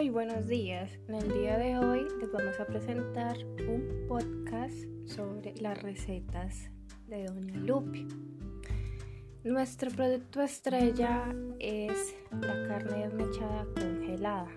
Muy buenos días. En el día de hoy les vamos a presentar un podcast sobre las recetas de Doña Lupe. Nuestro producto estrella es la carne desmechada congelada.